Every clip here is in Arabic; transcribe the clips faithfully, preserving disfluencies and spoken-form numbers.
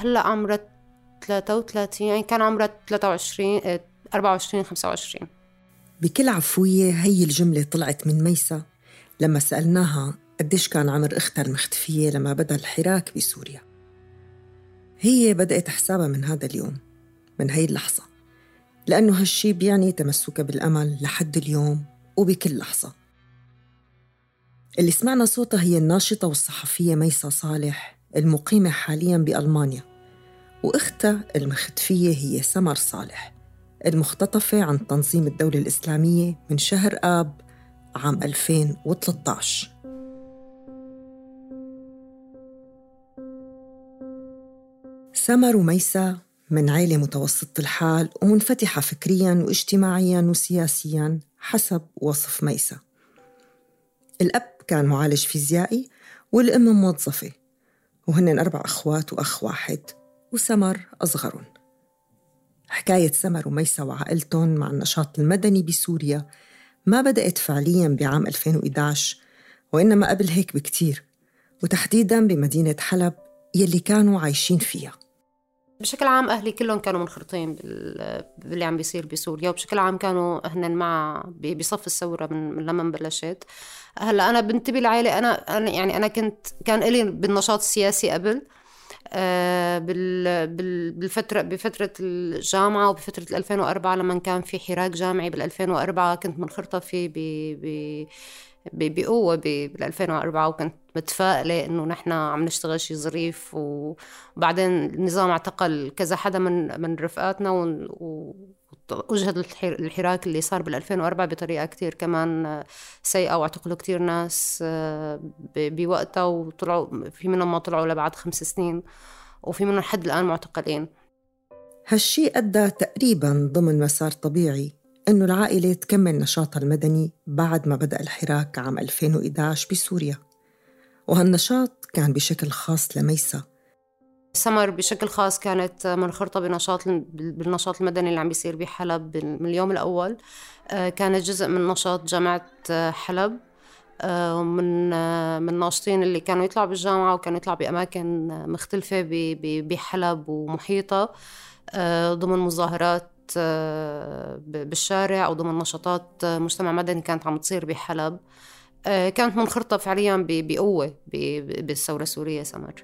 هلا عمرها ثلاثة وثلاثين، يعني كان عمرها ثلاثة وعشرين أربعة وعشرين خمسة وعشرين. بكل عفوية هي الجملة طلعت من ميسا لما سألناها قديش كان عمر أختها المختفية لما بدأ الحراك بسوريا. هي بدأت حسابها من هذا اليوم، من هاي اللحظة، لأنه هالشي بيعني تمسكها بالأمل لحد اليوم وبكل لحظة. اللي سمعنا صوتها هي الناشطة والصحفية ميسا صالح، المقيمة حالياً بألمانيا، وأختها المختفية هي سمر صالح، المختطفة عن تنظيم الدولة الإسلامية من شهر آب عام ألفين وثلاثة عشر. سمر وميسا من عائلة متوسطة الحال ومنفتحة فكرياً واجتماعياً وسياسياً حسب وصف ميسا. الأب كان معالج فيزيائي والأم موظفة، وهن أربع أخوات وأخ واحد، وسمر أصغرهم. حكاية سمر وميسا وعائلتهم مع النشاط المدني بسوريا ما بدأت فعلياً بعام ألفين وإحدى عشر، وإنما قبل هيك بكتير، وتحديداً بمدينة حلب يلي كانوا عايشين فيها. بشكل عام أهلي كلهم كانوا منخرطين باللي عم بيصير بسوريا، وبشكل عام كانوا هن مع بصف الثورة من لما بلشت. هلا أنا بنتي بالعائلة، أنا أنا يعني أنا كنت كان إلي بالنشاط السياسي قبل، آه بال بالفترة بفترة الجامعة وبفترة ألفين وأربعة لما كان في حراك جامعي بالألفين وأربعة كنت منخرطة فيه ب ب بقوة بال2004 وكنت متفائلة إنه نحن عم نشتغل شيء ظريف. وبعدين النظام اعتقل كذا حدا من من رفقاتنا، ووجهد الحراك اللي صار بال2004 بطريقة كتير كمان سيئة، واعتقلوا كتير ناس بوقتها، وطلعوا في منهم ما طلعوا لبعد خمس سنين، وفي منهم حد الآن معتقلين. هالشي أدى تقريبا ضمن مسار طبيعي إنه العائلة تكمل نشاطها المدني بعد ما بدأ الحراك عام ألفين وإحدى عشر بسوريا، وهالنشاط كان بشكل خاص لميسا. سمر بشكل خاص كانت منخرطة بنشاط بالنشاط المدني اللي عم بيصير بحلب من اليوم الأول. كانت جزء من نشاط جامعة حلب، ومن من الناشطين اللي كانوا يطلعوا بالجامعة، وكانوا يطلعوا بأماكن مختلفة بحلب ومحيطة ضمن مظاهرات بالشارع، أو ضمن نشاطات مجتمع مدني كانت عم تصير بحلب. كانت منخرطة فعلياً بقوة بالثورة السورية سمر.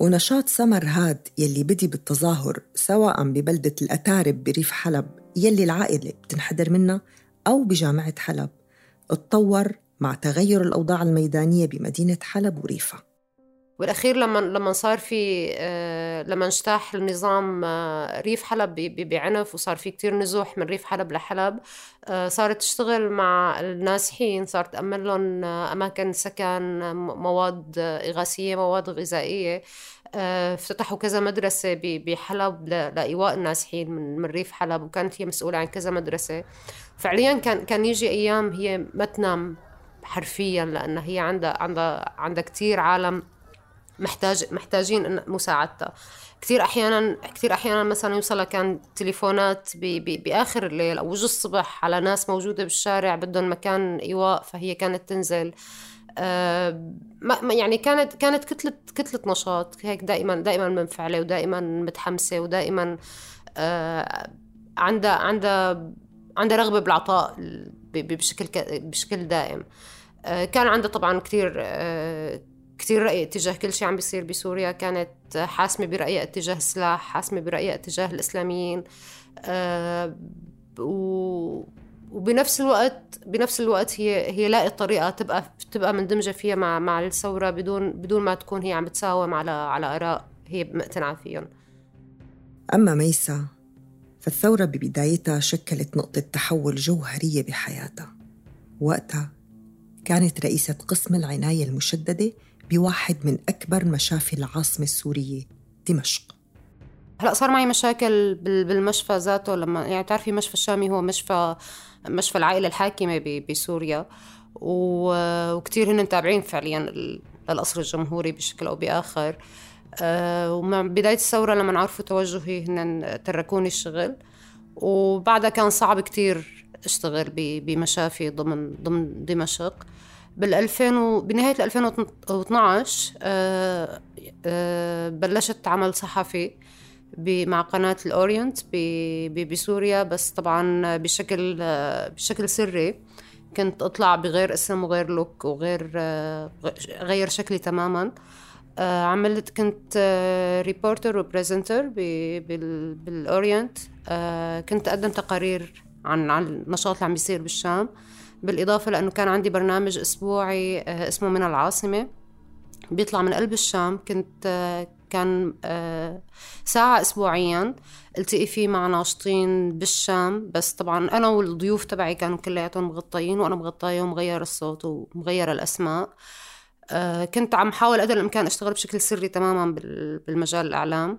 ونشاط سمر هاد يلي بدي بالتظاهر سواء ببلدة الأتارب بريف حلب يلي العائلة بتنحدر منها أو بجامعة حلب، اتطور مع تغير الأوضاع الميدانية بمدينة حلب وريفها. والأخير لما لما صار في لما انشتاح النظام ريف حلب بعنف، وصار في كتير نزوح من ريف حلب لحلب، صارت تشتغل مع النازحين، صارت تأمن لهم أماكن سكن، مواد إغاثية، مواد غذائية. افتتحوا كذا مدرسة بحلب لإيواء النازحين من ريف حلب، وكانت هي مسؤولة عن كذا مدرسة. فعليا كان كان يجي أيام هي ما تنام حرفيا، لأن هي عندها عندها عندها كتير عالم محتاج محتاجين مساعدتها. كثير احيانا كثير احيانا مثلا يوصلها كان تليفونات ب ب باخر الليل او وجه الصبح على ناس موجوده بالشارع بدهم مكان ايواء، فهي كانت تنزل. آه يعني كانت كانت كتله كتله نشاط هيك، دائما دائما منفعله، ودائما متحمسه، ودائما آه عندها عندها عندها رغبه بالعطاء بشكل بشكل دائم. آه كان عندها طبعا كثير آه كتير رأي اتجاه كل شيء عم بيصير بسوريا. كانت حاسمة برأيها اتجاه السلاح، حاسمة برأيها اتجاه الإسلاميين، أه وبنفس الوقت بنفس الوقت هي هي لاقت طريقة تبقى تبقى مندمجة فيها مع مع الثورة بدون بدون ما تكون هي عم بتساوم على على آراء هي مقتنعة فيهم. أما ميسا فالثورة ببدايتها شكلت نقطة تحول جوهرية بحياتها. وقتها كانت رئيسة قسم العناية المشددة بواحد من أكبر مشافي العاصمة السورية دمشق. هلأ صار معي مشاكل بالمشفى ذاته، لما يعني تعرفي مشفى الشامي هو مشفى مشفى العائلة الحاكمة بسوريا، وكتير هن تابعين فعلياً للقصر الجمهوري بشكل أو بآخر. ومع بداية الثورة لما عرفوا توجهي هن تركوني الشغل، وبعدها كان صعب كتير أشتغل بمشافي ضمن ضمن دمشق. بالألفين بنهاية ألفين واثنعش بلشت عمل صحفي مع قناة الأورينت بسوريا، بس طبعا بشكل بشكل سري. كنت أطلع بغير اسم وغير لوك وغير غير شكلي تماما. عملت كنت ريبورتر وبريزنتر بالأورينت، كنت أقدم تقارير عن عن النشاط اللي عم بيصير بالشام، بالإضافة لأنه كان عندي برنامج أسبوعي اسمه من العاصمة بيطلع من قلب الشام. كنت كان ساعة أسبوعياً التقي فيه مع ناشطين بالشام، بس طبعاً أنا والضيوف تبعي كانوا كلياتهم مغطيين وأنا مغطية ومغير الصوت ومغير الأسماء. كنت عم حاول قدر الإمكان أشتغل بشكل سري تماماً بالمجال الإعلام.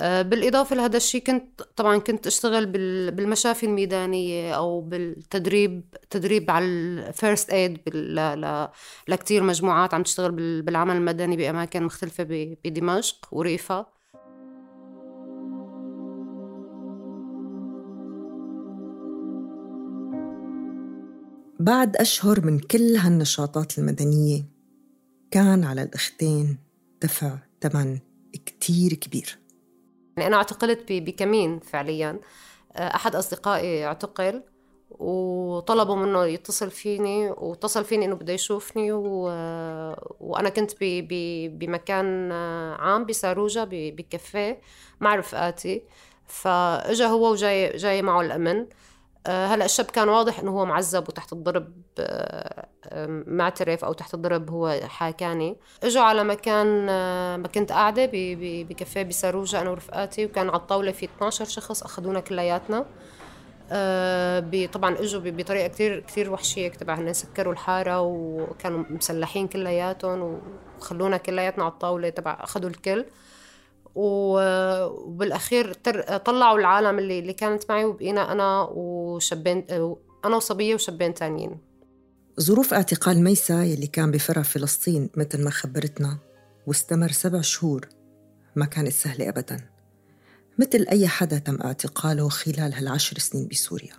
بالإضافة لهذا الشيء كنت طبعاً كنت أشتغل بالمشافي الميدانية أو بالتدريب تدريب على الفيرست ايد لكتير مجموعات عم تشتغل بالعمل المدني بأماكن مختلفة بدمشق وريفا. بعد أشهر من كل هالنشاطات المدنية كان على الأختين دفع ثمن كتير كبير. يعني أنا اعتقلت بكمين فعلياً. أحد أصدقائي اعتقل وطلبوا منه يتصل فيني، واتصل فيني إنه بده يشوفني، و... وأنا كنت ب... ب... بمكان عام بساروجة بكافيه مع رفقاتي. فإجا هو وجاي جاي معه الأمن. هلأ الشاب كان واضح إنه هو معذب وتحت الضرب معترف أو تحت الضرب هو حاكاني. إجوا على مكان ما كنت قاعدة بكافيه بساروجة أنا ورفقاتي، وكان على الطاولة في اثنعش شخص. أخذونا كلياتنا. طبعاً إجوا بطريقة كتير كتير وحشية تبع هن، سكروا الحارة وكانوا مسلحين كلياتهم وخلونا كلياتنا على الطاولة تبع، أخذوا الكل. وبالأخير طلعوا العالم اللي اللي كانت معي، وبقينا أنا وشابين، أنا وصبية وشابين تانيين. ظروف اعتقال ميسا يلي كان بفرع فلسطين مثل ما خبرتنا واستمر سبع شهور ما كانت سهلة أبداً، مثل أي حدا تم اعتقاله خلال هالعشر سنين بسوريا،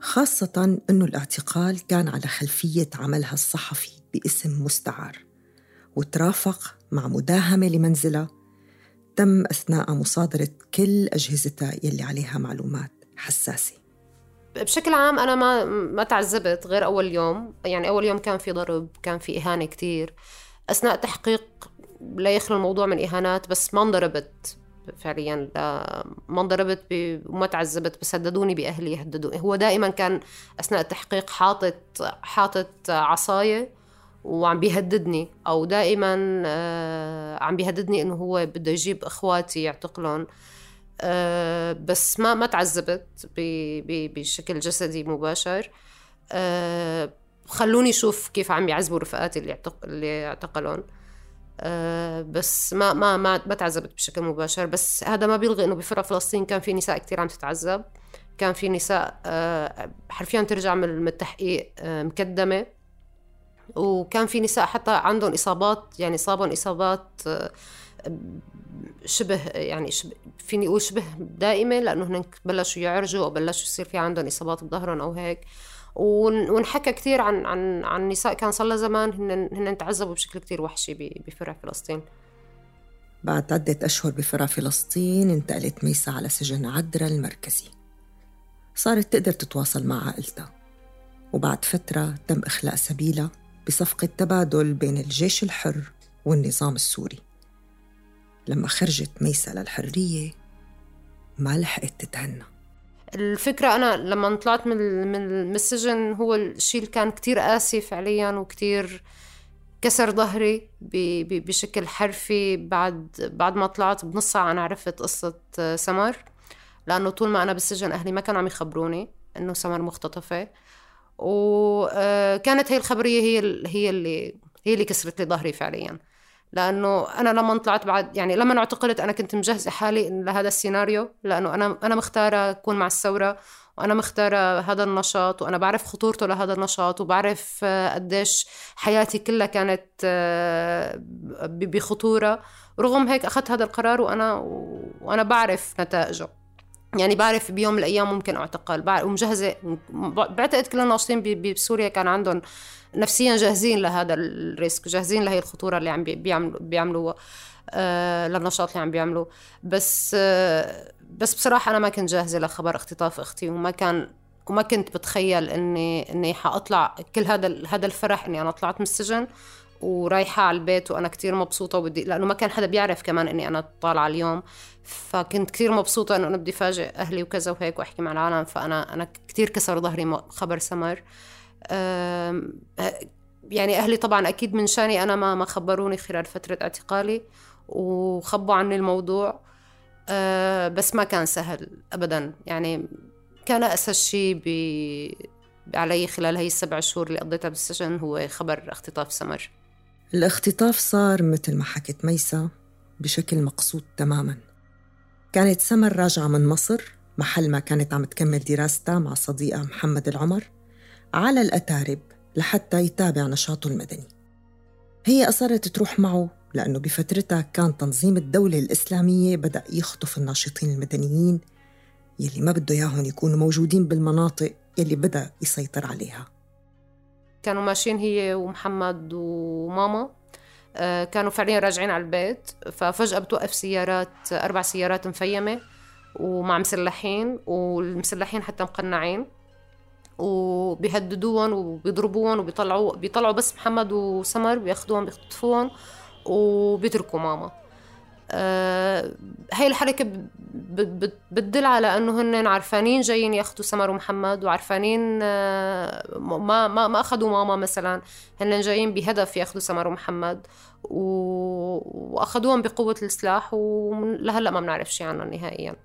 خاصة أنه الاعتقال كان على خلفية عملها الصحفي باسم مستعار وترافق مع مداهمة لمنزلها تم أثناء مصادرة كل أجهزتها يلي عليها معلومات حساسة. بشكل عام أنا ما ما تعذبت غير أول يوم. يعني أول يوم كان في ضرب، كان في إهانة كتير أثناء تحقيق، لا يخلو الموضوع من إهانات، بس ما انضربت فعلياً، ما انضربت وما تعذبت، بس هددوني بأهلي. هددوني هو دائماً كان أثناء التحقيق حاطت حاطت عصاية وعم بيهددني، أو دائماً عم بيهددني إنه هو بده يجيب إخواتي يعتقلون. أه بس ما ما تعذبت بشكل جسدي مباشر. أه خلوني شوف كيف عم يعذبوا رفقاتي اللي اللي اعتقلون. أه بس ما ما ما ما تعذبت بشكل مباشر. بس هذا ما بيلغي إنه بفرع فلسطين كان في نساء كتير عم تتعذب، كان في نساء أه حرفياً ترجع من التحقيق أه مكدمة، وكان في نساء حتى عندهم إصابات، يعني صابهم إصابات أه شبه، يعني شبه فيني أقول شبه دائمة، لأنه هن بلشوا يعرجوا أو بلشوا يصير في عندهم إصابات بظهرهم أو هيك. ونحكى كتير عن عن عن نساء كان صار لها زمان هن هن تعذبوا بشكل كتير وحشي بفرع فلسطين. بعد عدة أشهر بفرع فلسطين انتقلت ميسا على سجن عدرا المركزي. صارت تقدر تتواصل مع عائلتها، وبعد فترة تم إخلاء سبيلها بصفقة تبادل بين الجيش الحر والنظام السوري. لما خرجت ميسا للحرية ما لحقت تتهنى. الفكرة أنا لما طلعت من من السجن هو الشيء اللي كان كتير قاسي فعلياً وكتير كسر ظهري بشكل حرفي. بعد بعد ما طلعت بنص ساعة أنا عرفت قصة سمر، لأنه طول ما أنا بالسجن أهلي ما كانوا عم يخبروني إنه سمر مختطفة، وكانت هي الخبرية هي هي اللي هي اللي كسرت لي ظهري فعلياً. لأنه أنا لما طلعت بعد، يعني لما اعتقلت أنا كنت مجهزة حالي لهذا السيناريو، لأنه أنا أنا مختارة أكون مع الثورة، وأنا مختارة هذا النشاط، وأنا بعرف خطورته لهذا النشاط، وبعرف قديش حياتي كلها كانت بخطورة. رغم هيك أخذت هذا القرار وأنا وأنا بعرف نتائجه. يعني بعرف بيوم من الأيام ممكن اعتقال، ومجهزة. بعتقد كل الناشطين بسوريا كان عندهم نفسيا جاهزين لهذا الريسك، جاهزين لهي الخطورة اللي عم بيعملوا بيعملوا آه للنشاط اللي عم بيعملوا. بس آه بس بصراحة أنا ما كنت جاهزة لخبر اختطاف أختي، وما كان وما كنت بتخيل إني إني حأطلع كل هذا هذا الفرح إني أنا طلعت من السجن ورايحة على البيت وأنا كتير مبسوطة، وبدي لأنه ما كان حدا بيعرف كمان إني أنا طالعة اليوم، فكنت كتير مبسوطة إنه أنا بدي فاجئ أهلي وكذا وهيك وأحكي مع العالم. فأنا أنا كتير كسر ظهري خبر سمر، يعني أهلي طبعا أكيد من شاني أنا ما ما خبروني خلال فترة اعتقالي وخبوا عني الموضوع، بس ما كان سهل أبدا. يعني كان أسهل شيء علي خلال هاي السبع شهور اللي قضيتها بالسجن هو خبر اختطاف سمر. الاختطاف صار مثل ما حكت ميسا بشكل مقصود تماماً. كانت سمر راجعة من مصر، محل ما كانت عم تكمل دراستها مع صديقها محمد العمر، على الأتارب لحتى يتابع نشاطه المدني. هي أصرت تروح معه لأنه بفترتها كان تنظيم الدولة الإسلامية بدأ يخطف الناشطين المدنيين يلي ما بده ياهن يكونوا موجودين بالمناطق يلي بدأ يسيطر عليها. كانوا ماشيين هي ومحمد وماما، كانوا فعليا راجعين على البيت، ففجأة بتوقف سيارات، أربع سيارات مفيمة ومع مسلحين، والمسلحين حتى مقنعين، وبيهددوهم وبيضربوهم وبيطلعوا بيطلعوا بس محمد وسمر، بياخدوهم بيخطفوهم وبيتركوا ماما. آه هاي الحركة بتدل على أنه هن عارفانين جايين يأخذوا سمر ومحمد، وعارفانين آه ما, ما, ما أخذوا ماما مثلا، هن جايين بهدف يأخذوا سمر ومحمد، وأخذوهم بقوة السلاح، ولهلأ ما بنعرف شي عنهم نهائيا.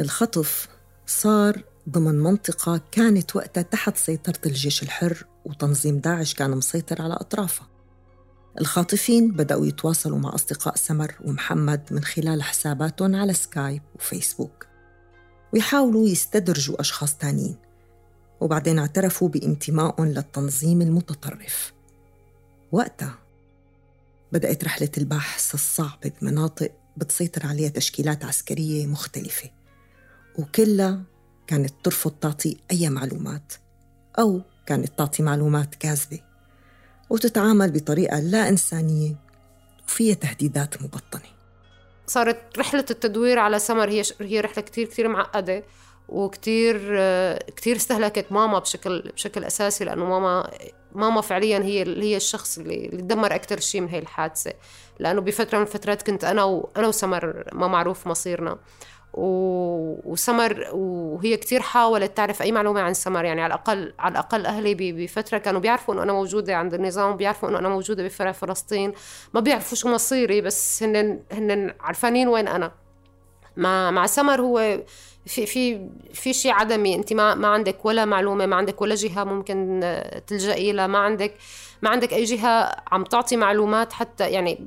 الخطف صار ضمن منطقة كانت وقتها تحت سيطرة الجيش الحر، وتنظيم داعش كان مسيطر على أطرافها. الخاطفين بدأوا يتواصلوا مع أصدقاء سمر ومحمد من خلال حساباتهم على سكايب وفيسبوك، ويحاولوا يستدرجوا أشخاص تانين، وبعدين اعترفوا بانتمائهم للتنظيم المتطرف. وقتها بدأت رحلة البحث الصعبة بمناطق بتسيطر عليها تشكيلات عسكرية مختلفة، وكلها كانت ترفض تعطي أي معلومات، أو كانت تعطي معلومات كاذبة، وتتعامل بطريقة لا إنسانية وفيها تهديدات مبطنة. صارت رحلة التدوير على سمر هي هي رحلة كتير كتير معقدة، وكتير كتير استهلكت ماما بشكل بشكل أساسي، لأنه ماما ماما فعليا هي هي الشخص اللي تدمر أكتر شيء من هاي الحادثة، لأنه بفترة من الفترات كنت أنا وأنا وسمر ما معروف مصيرنا، وسمر وهي كتير حاولت تعرف أي معلومة عن سمر. يعني على الأقل على الأقل أهلي بفترة كانوا بيعرفوا إنه أنا موجودة عند النظام، بيعرفوا إنه أنا موجودة بفرع فلسطين، ما بيعرفوا شو مصيري، بس هن هن عارفانين وين أنا. مع مع سمر هو في في في شيء عدمي، أنت ما ما عندك ولا معلومة، ما عندك ولا جهة ممكن تلجأي لها، ما عندك ما عندك أي جهة عم تعطي معلومات حتى يعني.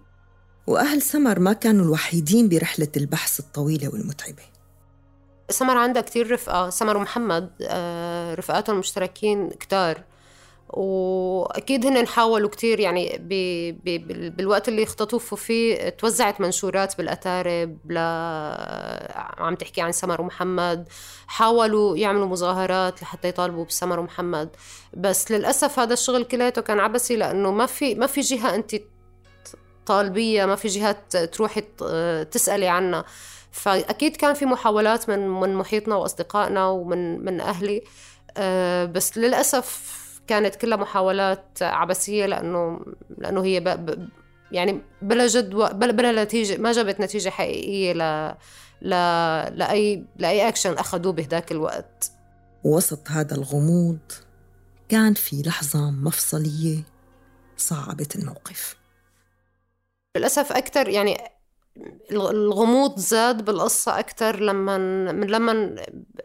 وأهل سمر ما كانوا الوحيدين برحلة البحث الطويلة والمتعبة. سمر عندها كتير رفقة، سمر ومحمد رفقاتهم مشتركين كتار، وأكيد هن حاولوا كتير. يعني ب ب بالوقت اللي اختطفوا فيه توزعت منشورات بالأتارب ل... عم تحكي عن سمر ومحمد، حاولوا يعملوا مظاهرات لحتى يطالبوا بسمر ومحمد، بس للأسف هذا الشغل كلياته كان عبثي، لأنه ما في ما في جهة أنت طالبية، ما في جهات تروحي تسألي عنها. فأكيد كان في محاولات من من محيطنا وأصدقائنا ومن من أهلي، بس للأسف كانت كلها محاولات عبثية، لأنه لأنه هي ب يعني بلا جد بلا, بلا نتيجة، ما جابت نتيجة حقيقية ل ل لأي لأي أكشن أخذوه بهداك الوقت. وسط هذا الغموض كان في لحظة مفصلية صعبت الموقف للأسف أكتر. يعني الغموض زاد بالقصة أكتر لما من لما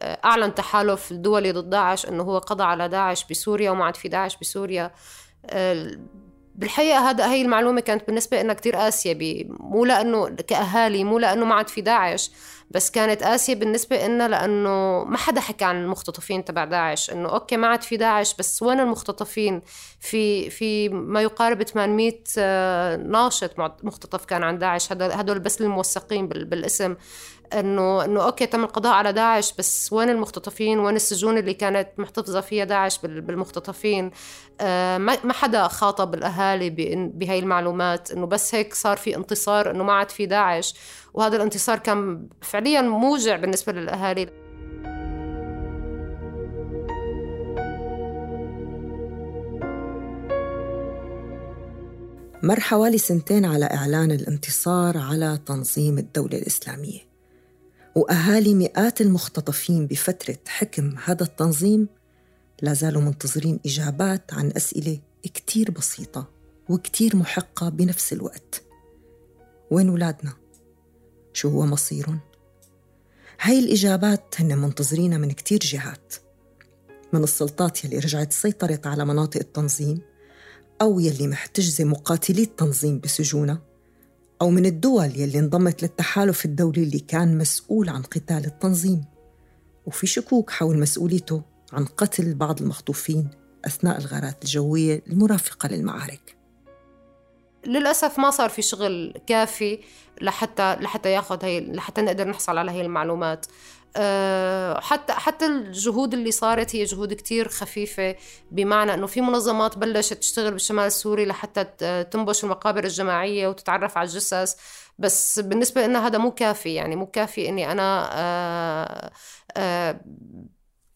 أعلن تحالف الدولي ضد داعش إنه هو قضى على داعش بسوريا وما عاد في داعش بسوريا. بالحقيقة هذا هي المعلومة كانت بالنسبة لنا كتير قاسية، مو لأنه كأهالي، مو لأنه ما عاد في داعش، بس كانت قاسية بالنسبة لنا لأنه ما حدا حكى عن المختطفين تبع داعش، إنه أوكي ما عاد في داعش بس وين المختطفين؟ في في ما يقارب ثمانمئة ناشط مختطف كان عن داعش، هدول بس الموثقين بالاسم. إنه إنه أوكي تم القضاء على داعش بس وين المختطفين؟ وين السجون اللي كانت محتفظة فيها داعش بالمختطفين؟ ما حدا خاطب الأهالي بهاي المعلومات، إنه بس هيك صار في انتصار إنه ما عاد في داعش، وهذا الانتصار كان فعلياً موجع بالنسبة للأهالي. مر حوالي سنتين على إعلان الانتصار على تنظيم الدولة الإسلامية، وأهالي مئات المختطفين بفترة حكم هذا التنظيم لازالوا منتظرين إجابات عن أسئلة كتير بسيطة وكتير محقة بنفس الوقت. وين ولادنا؟ شو هو مصيرهم؟ هاي الإجابات هن منتظرينها من كتير جهات، من السلطات يلي رجعت سيطرت على مناطق التنظيم أو يلي محتجزة مقاتلي التنظيم بسجونها، أو من الدول يلي انضمت للتحالف الدولي اللي كان مسؤول عن قتال التنظيم وفي شكوك حول مسؤوليته عن قتل بعض المخطوفين أثناء الغارات الجوية المرافقة للمعارك. للأسف ما صار في شغل كافي لحتى لحتى ياخذ هي لحتى نقدر نحصل على هي المعلومات. أه حتى حتى الجهود اللي صارت هي جهود كتير خفيفة، بمعنى إنه في منظمات بلشت تشتغل بالشمال السوري لحتى تنبش المقابر الجماعية وتتعرف على الجثث، بس بالنسبة لنا هذا مو كافي، يعني مو كافي إني أنا أه أه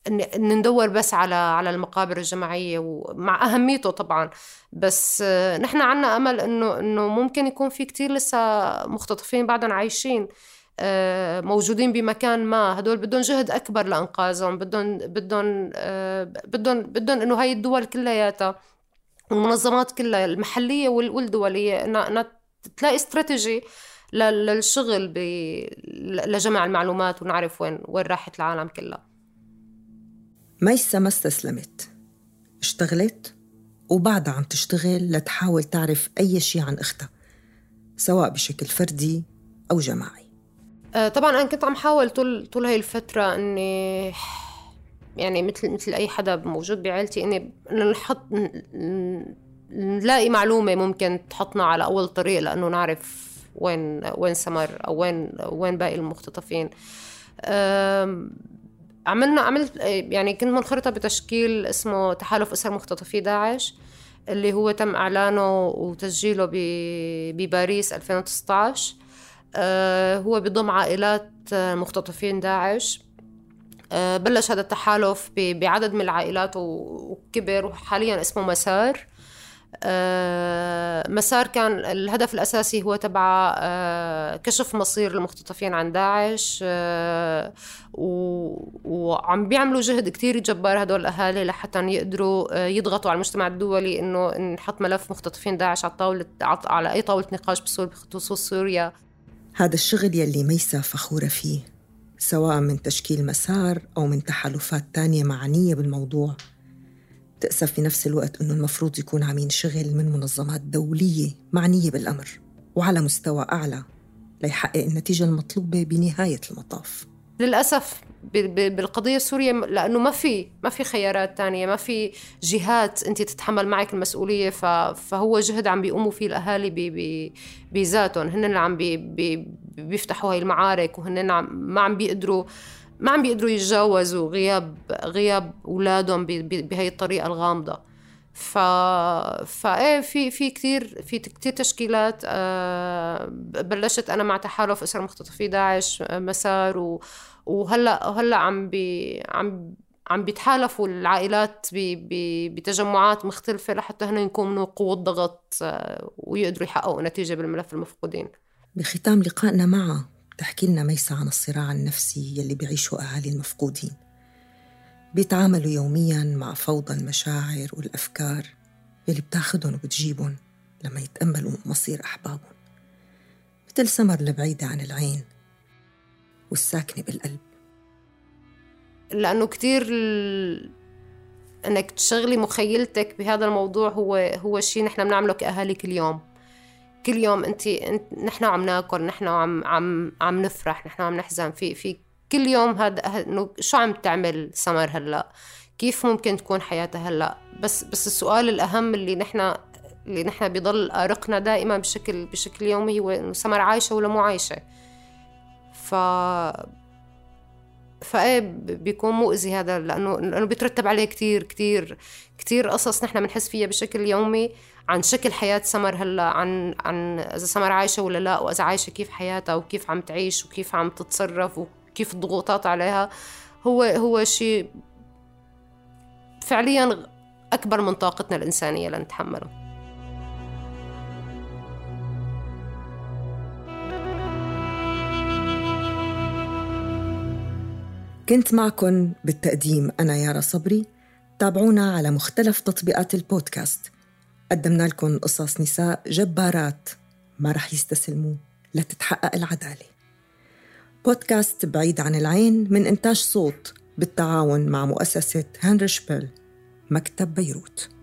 إن ندور بس على على المقابر الجماعية ومع أهميته طبعاً، بس نحن عنا أمل إنه إنه ممكن يكون في كتير لسه مختطفين بعدهم عايشين موجودين بمكان ما، هدول بدهم جهد أكبر لإنقاذهم، بدهم بدهم بدهم بدهم إنه هاي الدول كلياتها والمنظمات كلها المحلية والدولية إنها تلاقي استراتيجي للشغل لجمع المعلومات ونعرف وين وين راحت العالم كلها. ميسا ما استسلمت، اشتغلت وبعدها عم تشتغل لتحاول تعرف أي شيء عن أختها سواء بشكل فردي أو جماعي. آه طبعاً أنا كنت عم حاول طول طول هاي الفترة إني يعني مثل مثل أي حدا موجود بعائلتي إني نحط نلاقي معلومة ممكن تحطنا على أول طريق لأنه نعرف وين وين سمر أو وين وين باقي المختطفين. آه عملنا عملت يعني كنت منخرطة بتشكيل اسمه تحالف أسر مختطفي داعش اللي هو تم إعلانه وتسجيله بباريس ألفين وتسعة عشر. آه هو بيضم عائلات مختطفين داعش. آه بلش هذا التحالف بعدد من العائلات وكبر وحاليا اسمه مسار. آه مسار كان الهدف الأساسي هو تبع آه كشف مصير المختطفين عن داعش، آه وعم بيعملوا جهد كتير جبار هدول الأهالي لحتى يقدروا آه يضغطوا على المجتمع الدولي إنه نحط ملف مختطفين داعش على طاولة على أي طاولة نقاش بخصوص سوريا. هذا الشغل يلي ميسا فخورة فيه سواء من تشكيل مسار أو من تحالفات تانية معنية بالموضوع، تأسف في نفس الوقت أنه المفروض يكون عم ينشغل من منظمات دولية معنية بالأمر وعلى مستوى أعلى ليحقق النتيجة المطلوبة بنهاية المطاف. للأسف بالقضية السورية لأنه ما في ما في خيارات تانية، ما في جهات أنت تتحمل معك المسؤولية، فهو جهد عم بيقوموا فيه الأهالي بذاتهم، هن اللي عم بي بي بيفتحوا هاي المعارك، وهن ما عم بيقدروا ما عم بيقدروا يتجاوزوا غياب غياب أولادهم بهاي الطريقة الغامضة. ف فايه في في كثير في كثير تشكيلات. أه بلشت انا مع تحالف أسر مختطفي داعش مسار و... وهلا هلا عم بي... عم عم بيتحالفوا العائلات ب... ب... بتجمعات مختلفة لحتى هن يكونوا قوة ضغط ويقدروا يحققوا نتيجة بالملف المفقودين. بختام لقائنا معه تحكي لنا ميسا عن الصراع النفسي يلي بيعيشوا أهالي المفقودين، بيتعاملوا يومياً مع فوضى المشاعر والأفكار يلي بتاخدهم وبتجيبهم لما يتأملوا مصير أحبابهم، مثل سمر البعيدة عن العين والساكنة بالقلب. لأنه كتير ال... أنك تشغلي مخيلتك بهذا الموضوع هو, هو الشيء نحن بنعمله كأهالي كل يوم. كل يوم انت, انت نحن عم ناكل, نحن عم عم عم نفرح, نحن عم نحزن, في في كل يوم هذا انه شو عم تعمل سمر هلا, كيف ممكن تكون حياتها هلا. بس بس السؤال الاهم اللي نحن اللي نحن بيضل ارقنا دائما بشكل بشكل يومي هو انه سمر عايشه ولا مو عايشه. ف فايه بيكون مؤذي هذا, لانه لانه بيترتب عليه كتير كتير كتير قصص نحن بنحس فيها بشكل يومي عن شكل حياة سمر هلا, عن عن اذا سمر عايشه ولا لا, واذا عايشه كيف حياتها وكيف عم تعيش وكيف عم تتصرف وكيف الضغوطات عليها. هو هو شيء فعليا اكبر من طاقتنا الانسانيه لنتحمله. كنت معكن بالتقديم أنا يارا صبري. تابعونا على مختلف تطبيقات البودكاست. قدمنا لكم قصص نساء جبارات ما رح يستسلموا لتتحقق العدالة. بودكاست بعيد عن العين من إنتاج صوت بالتعاون مع مؤسسة هاينريش بيل مكتب بيروت.